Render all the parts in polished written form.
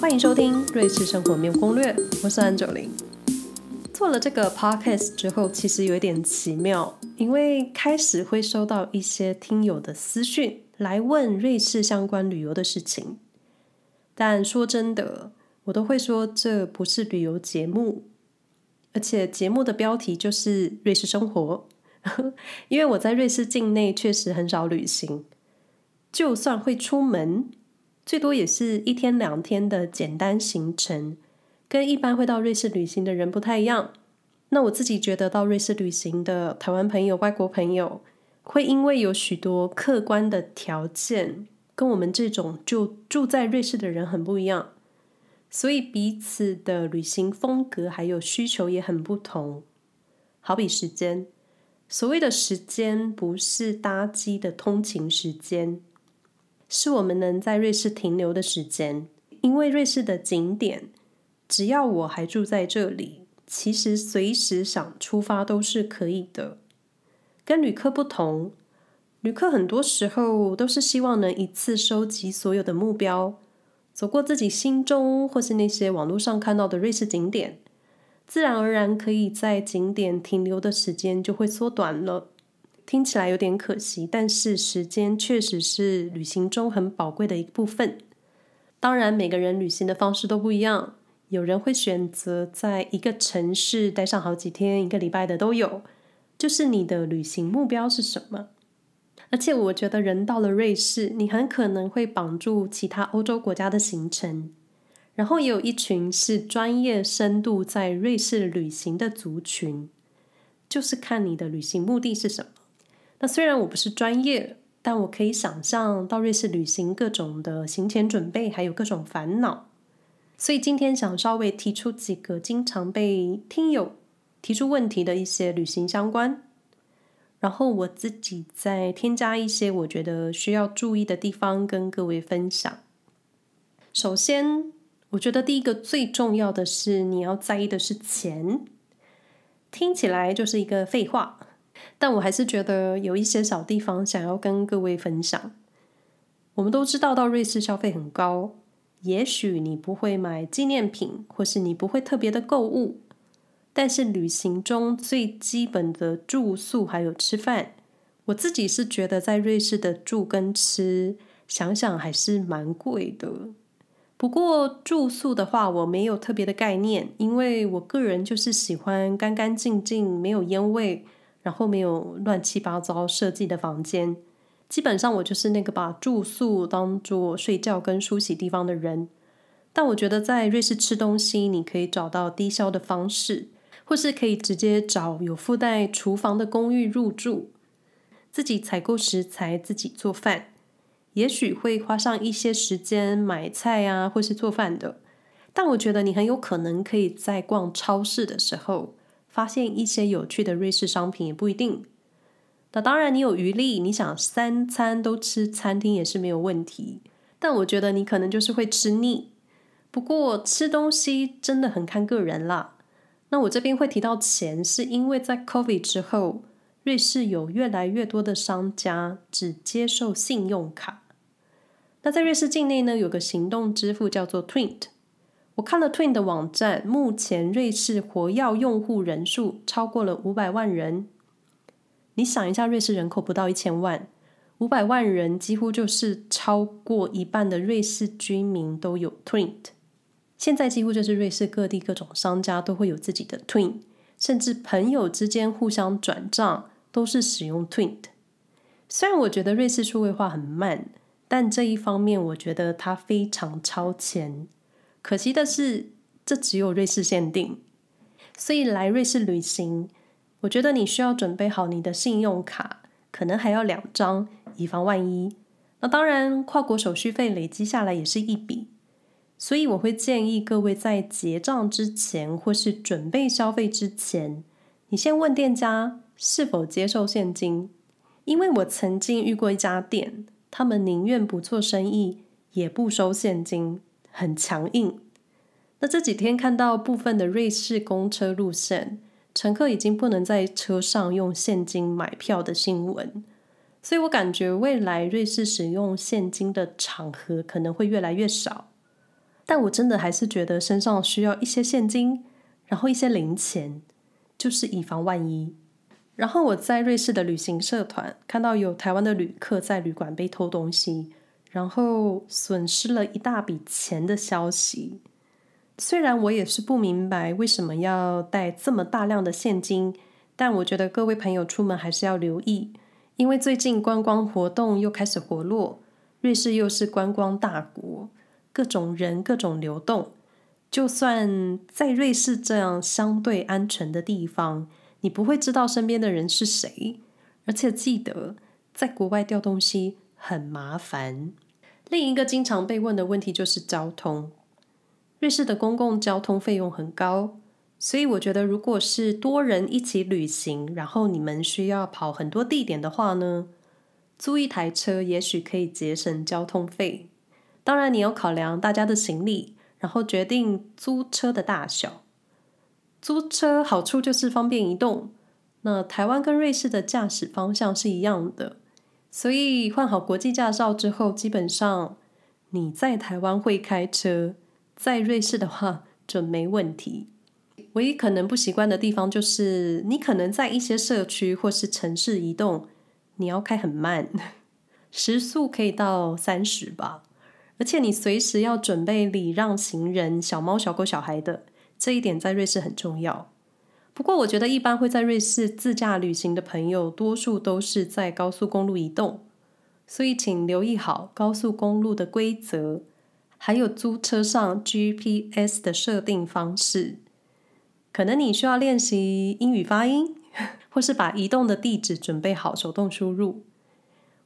欢迎收听瑞士生活面攻略，我是安90。做了这个 podcast 之后，其实有一点奇妙，因为开始会收到一些听友的私讯来问瑞士相关旅游的事情，但说真的，我都会说这不是旅游节目，而且节目的标题就是瑞士生活因为我在瑞士境内确实很少旅行，就算会出门，最多也是1天2天的简单行程，跟一般会到瑞士旅行的人不太一样。那我自己觉得到瑞士旅行的台湾朋友、外国朋友，会因为有许多客观的条件，跟我们这种就住在瑞士的人很不一样，所以彼此的旅行风格还有需求也很不同。好比时间，所谓的时间不是搭机的通勤时间，是我们能在瑞士停留的时间。因为瑞士的景点，只要我还住在这里，其实随时想出发都是可以的。跟旅客不同，旅客很多时候都是希望能一次收集所有的目标，走过自己心中或是那些网络上看到的瑞士景点，自然而然可以在景点停留的时间就会缩短了。听起来有点可惜，但是时间确实是旅行中很宝贵的一部分。当然每个人旅行的方式都不一样，有人会选择在一个城市待上好几天、1个礼拜的都有，就是你的旅行目标是什么。而且我觉得人到了瑞士，你很可能会绑住其他欧洲国家的行程，然后也有一群是专业深度在瑞士旅行的族群，就是看你的旅行目的是什么。那虽然我不是专业，但我可以想象到瑞士旅行各种的行前准备还有各种烦恼，所以今天想稍微提出几个经常被听友提出问题的一些旅行相关，然后我自己再添加一些我觉得需要注意的地方跟各位分享。首先，我觉得第一个最重要的是你要在意的是钱。听起来就是一个废话，但我还是觉得有一些小地方想要跟各位分享。我们都知道到瑞士消费很高，也许你不会买纪念品，或是你不会特别的购物，但是旅行中最基本的住宿还有吃饭，我自己是觉得在瑞士的住跟吃想想还是蛮贵的。不过住宿的话我没有特别的概念，因为我个人就是喜欢干干净净、没有烟味，然后没有乱七八糟设计的房间。基本上我就是那个把住宿当作睡觉跟梳洗地方的人。但我觉得在瑞士吃东西，你可以找到低消的方式，或是可以直接找有附带厨房的公寓入住，自己采购食材，自己做饭，也许会花上一些时间买菜啊或是做饭的，但我觉得你很有可能可以在逛超市的时候发现一些有趣的瑞士商品，也不一定。那当然你有余力，你想3餐都吃餐厅也是没有问题，但我觉得你可能就是会吃腻。不过吃东西真的很看个人啦。那我这边会提到钱，是因为在 COVID 之后，瑞士有越来越多的商家只接受信用卡。那在瑞士境内呢，有个行动支付叫做 Twint。 我看了 Twint 的网站，目前瑞士活跃用户人数超过了500万人。你想一下，瑞士人口不到1000万，500万人几乎就是超过一半的瑞士居民都有 Twint。 现在几乎就是瑞士各地各种商家都会有自己的 Twint， 甚至朋友之间互相转账都是使用 Twint。 虽然我觉得瑞士数位化很慢，但这一方面我觉得它非常超前，可惜的是这只有瑞士限定。所以来瑞士旅行，我觉得你需要准备好你的信用卡，可能还要2张，以防万一。那当然跨国手续费累积下来也是一笔，所以我会建议各位在结账之前或是准备消费之前，你先问店家是否接受现金。因为我曾经遇过一家店，他们宁愿不做生意也不收现金，很强硬。那这几天看到部分的瑞士公车路线，乘客已经不能在车上用现金买票的新闻，所以我感觉未来瑞士使用现金的场合可能会越来越少。但我真的还是觉得身上需要一些现金，然后一些零钱，就是以防万一。然后我在瑞士的旅行社团看到有台湾的旅客在旅馆被偷东西，然后损失了一大笔钱的消息。虽然我也是不明白为什么要带这么大量的现金，但我觉得各位朋友出门还是要留意，因为最近观光活动又开始活络，瑞士又是观光大国，各种人各种流动。就算在瑞士这样相对安全的地方，你不会知道身边的人是谁，而且记得在国外掉东西很麻烦。另一个经常被问的问题就是交通。瑞士的公共交通费用很高，所以我觉得如果是多人一起旅行，然后你们需要跑很多地点的话呢，租一台车也许可以节省交通费。当然你要考量大家的行李，然后决定租车的大小。租车好处就是方便移动，那台湾跟瑞士的驾驶方向是一样的，所以换好国际驾照之后，基本上你在台湾会开车，在瑞士的话准没问题。唯一可能不习惯的地方就是你可能在一些社区或是城市移动，你要开很慢，时速可以到30吧，而且你随时要准备礼让行人、小猫小狗小孩的，这一点在瑞士很重要。不过我觉得一般会在瑞士自驾旅行的朋友多数都是在高速公路移动，所以请留意好高速公路的规则，还有租车上 GPS 的设定方式。可能你需要练习英语发音，或是把移动的地址准备好手动输入。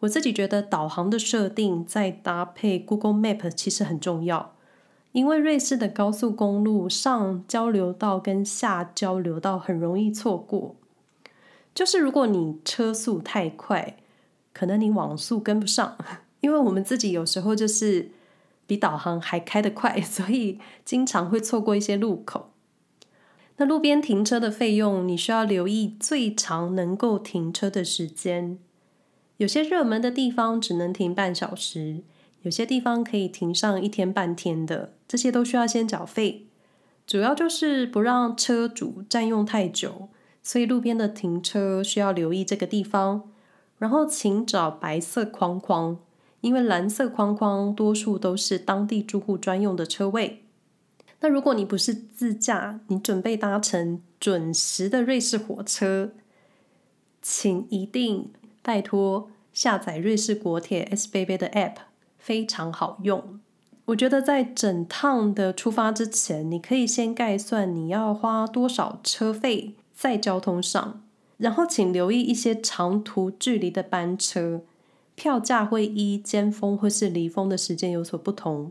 我自己觉得导航的设定再搭配 Google Map 其实很重要，因为瑞士的高速公路上交流道跟下交流道很容易错过，就是如果你车速太快，可能你网速跟不上，因为我们自己有时候就是比导航还开得快，所以经常会错过一些路口。那路边停车的费用，你需要留意最长能够停车的时间。有些热门的地方只能停半小时，有些地方可以停上一天半天的，这些都需要先缴费。主要就是不让车主占用太久，所以路边的停车需要留意这个地方。然后请找白色框框，因为蓝色框框多数都是当地住户专用的车位。那如果你不是自驾，你准备搭乘准时的瑞士火车，请一定拜托下载瑞士国铁 SBB 的 App， 非常好用。我觉得在整趟的出发之前，你可以先概算你要花多少车费在交通上，然后请留意一些长途距离的班车，票价会依尖峰或是离峰的时间有所不同。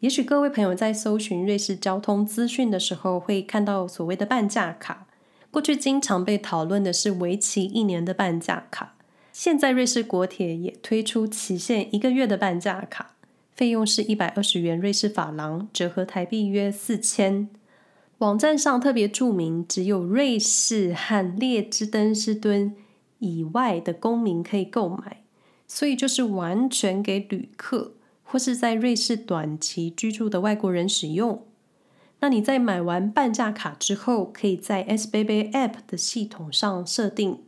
也许各位朋友在搜寻瑞士交通资讯的时候会看到所谓的半价卡，过去经常被讨论的是为期1年的半价卡，现在瑞士国铁也推出期限1个月的半价卡，费用是120元瑞士法郎，折合台币约4000。网站上特别注明只有瑞士和列支敦士登以外的公民可以购买，所以就是完全给旅客或是在瑞士短期居住的外国人使用。那你在买完半价卡之后，可以在 SBB App 的系统上设定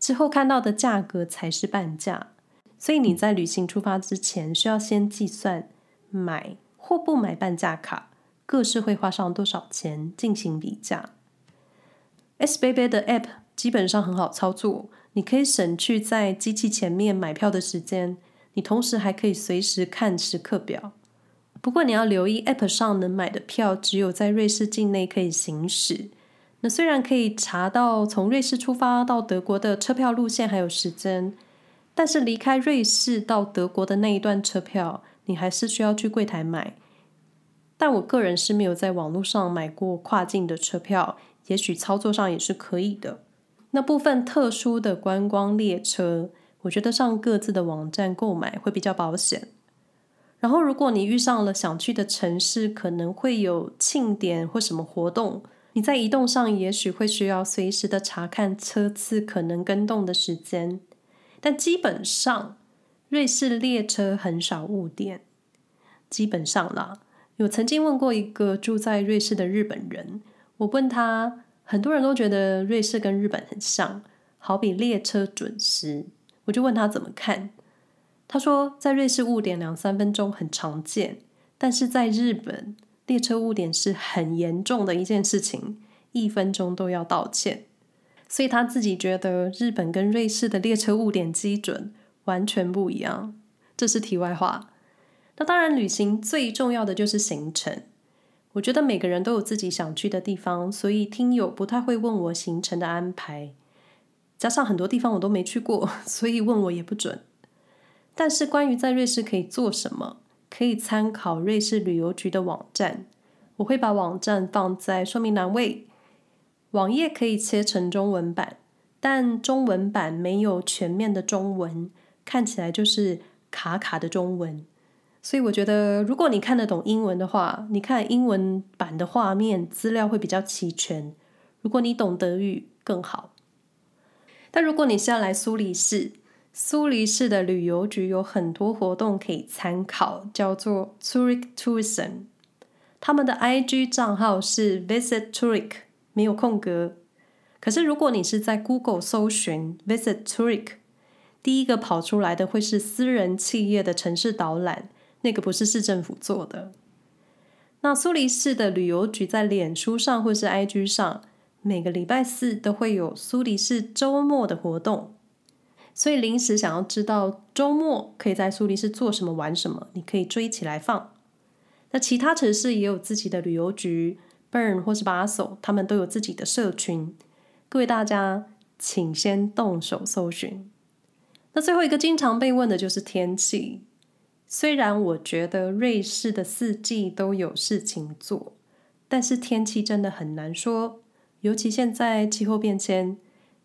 之后看到的价格才是半价，所以你在旅行出发之前需要先计算买或不买半价卡各是会花上多少钱进行比价。 SBB 的 App 基本上很好操作，你可以省去在机器前面买票的时间，你同时还可以随时看时刻表。不过你要留意 App 上能买的票只有在瑞士境内可以行驶，那虽然可以查到从瑞士出发到德国的车票路线还有时间，但是离开瑞士到德国的那一段车票你还是需要去柜台买。但我个人是没有在网络上买过跨境的车票，也许操作上也是可以的。那部分特殊的观光列车，我觉得上各自的网站购买会比较保险。然后如果你遇上了想去的城市可能会有庆典或什么活动，你在移动上也许会需要随时的查看车次可能更动的时间，但基本上瑞士列车很少误点，基本上啦，有曾经问过一个住在瑞士的日本人，我问他，很多人都觉得瑞士跟日本很像，好比列车准时，我就问他怎么看。他说在瑞士误点2-3分钟很常见，但是在日本列车误点是很严重的一件事情，1分钟都要道歉。所以他自己觉得日本跟瑞士的列车误点基准完全不一样。这是题外话。那当然旅行最重要的就是行程，我觉得每个人都有自己想去的地方，所以听友不太会问我行程的安排，加上很多地方我都没去过，所以问我也不准。但是关于在瑞士可以做什么，可以参考瑞士旅游局的网站，我会把网站放在说明栏位。网页可以切成中文版，但中文版没有全面的中文，看起来就是卡卡的中文。所以我觉得如果你看得懂英文的话，你看英文版的画面资料会比较齐全，如果你懂德语更好。但如果你是要来苏黎世，苏黎世的旅游局有很多活动可以参考，叫做 Zurich Tourism， 他们的 IG 账号是 VisitZurich， 没有空格。可是如果你是在 Google 搜寻 VisitZurich， 第一个跑出来的会是私人企业的城市导览，那个不是市政府做的。那苏黎世的旅游局在脸书上或是 IG 上，每个礼拜四都会有苏黎世周末的活动，所以临时想要知道周末可以在苏黎世做什么玩什么，你可以追起来放。那其他城市也有自己的旅游局， Bern 或是 Basel 他们都有自己的社群，各位大家请先动手搜寻。那最后一个经常被问的就是天气，虽然我觉得瑞士的四季都有事情做，但是天气真的很难说，尤其现在气候变迁，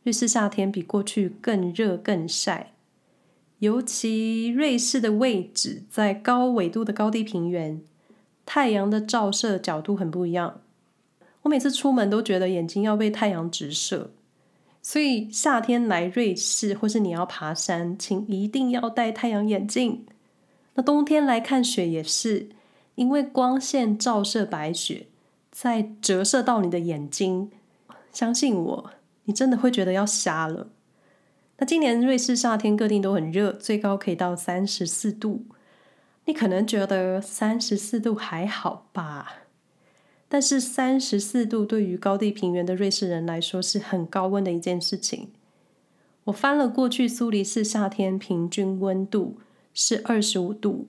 瑞士夏天比过去更热更晒，尤其瑞士的位置在高纬度的高地平原，太阳的照射角度很不一样，我每次出门都觉得眼睛要被太阳直射。所以夏天来瑞士或是你要爬山，请一定要戴太阳眼镜。那冬天来看雪也是，因为光线照射白雪再折射到你的眼睛，相信我，你真的会觉得要瞎了。那今年瑞士夏天各地都很热，最高可以到34度，你可能觉得34度还好吧，但是34度对于高地平原的瑞士人来说是很高温的一件事情。我翻了过去苏黎世夏天平均温度是25度，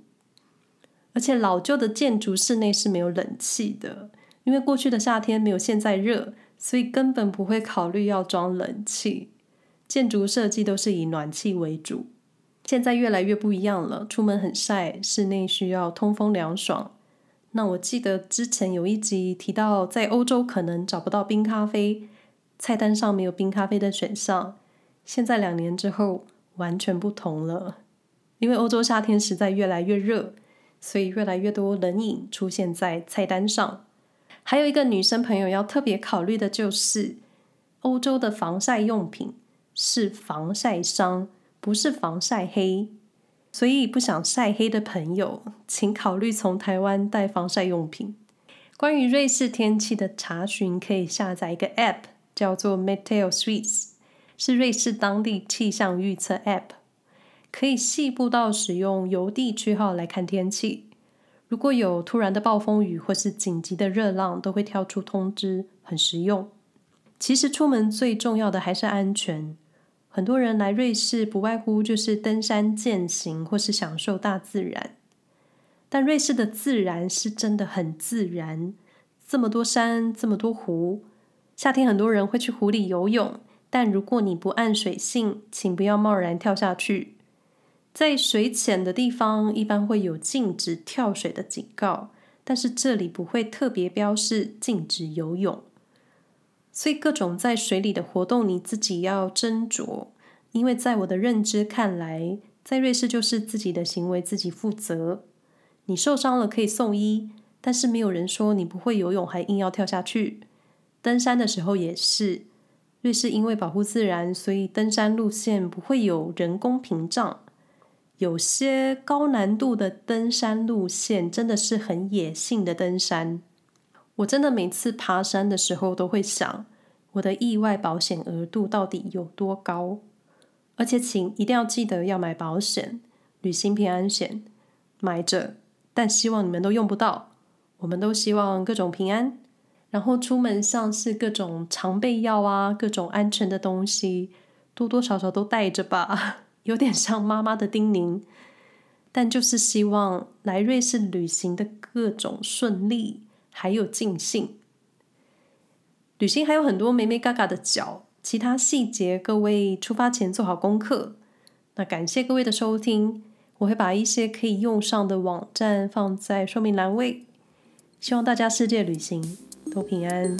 而且老旧的建筑室内是没有冷气的，因为过去的夏天没有现在热，所以根本不会考虑要装冷气，建筑设计都是以暖气为主。现在越来越不一样了，出门很晒，室内需要通风凉爽。那我记得之前有一集提到，在欧洲可能找不到冰咖啡，菜单上没有冰咖啡的选项，现在2年之后完全不同了，因为欧洲夏天实在越来越热，所以越来越多冷饮出现在菜单上。还有一个女生朋友要特别考虑的就是，欧洲的防晒用品是防晒伤，不是防晒黑，所以不想晒黑的朋友，请考虑从台湾带防晒用品。关于瑞士天气的查询，可以下载一个 App 叫做 Meteo Swiss， 是瑞士当地气象预测 App， 可以细部到使用邮递区号来看天气。如果有突然的暴风雨或是紧急的热浪，都会跳出通知，很实用。其实出门最重要的还是安全，很多人来瑞士不外乎就是登山健行或是享受大自然，但瑞士的自然是真的很自然，这么多山，这么多湖，夏天很多人会去湖里游泳，但如果你不按水性，请不要贸然跳下去。在水浅的地方一般会有禁止跳水的警告，但是这里不会特别标示禁止游泳，所以各种在水里的活动你自己要斟酌。因为在我的认知看来，在瑞士就是自己的行为自己负责，你受伤了可以送医，但是没有人说你不会游泳还硬要跳下去。登山的时候也是，瑞士因为保护自然，所以登山路线不会有人工屏障，有些高难度的登山路线真的是很野性的登山。我真的每次爬山的时候都会想，我的意外保险额度到底有多高？而且请一定要记得要买保险，旅行平安险，买着，但希望你们都用不到。我们都希望各种平安，然后出门像是各种常备药啊，各种安全的东西，多多少少都带着吧，有点像妈妈的叮咛。但就是希望来瑞士旅行的各种顺利，还有尽兴。旅行还有很多眉眉嘎嘎的角，其他细节各位出发前做好功课。那感谢各位的收听，我会把一些可以用上的网站放在说明栏位。希望大家世界旅行都平安。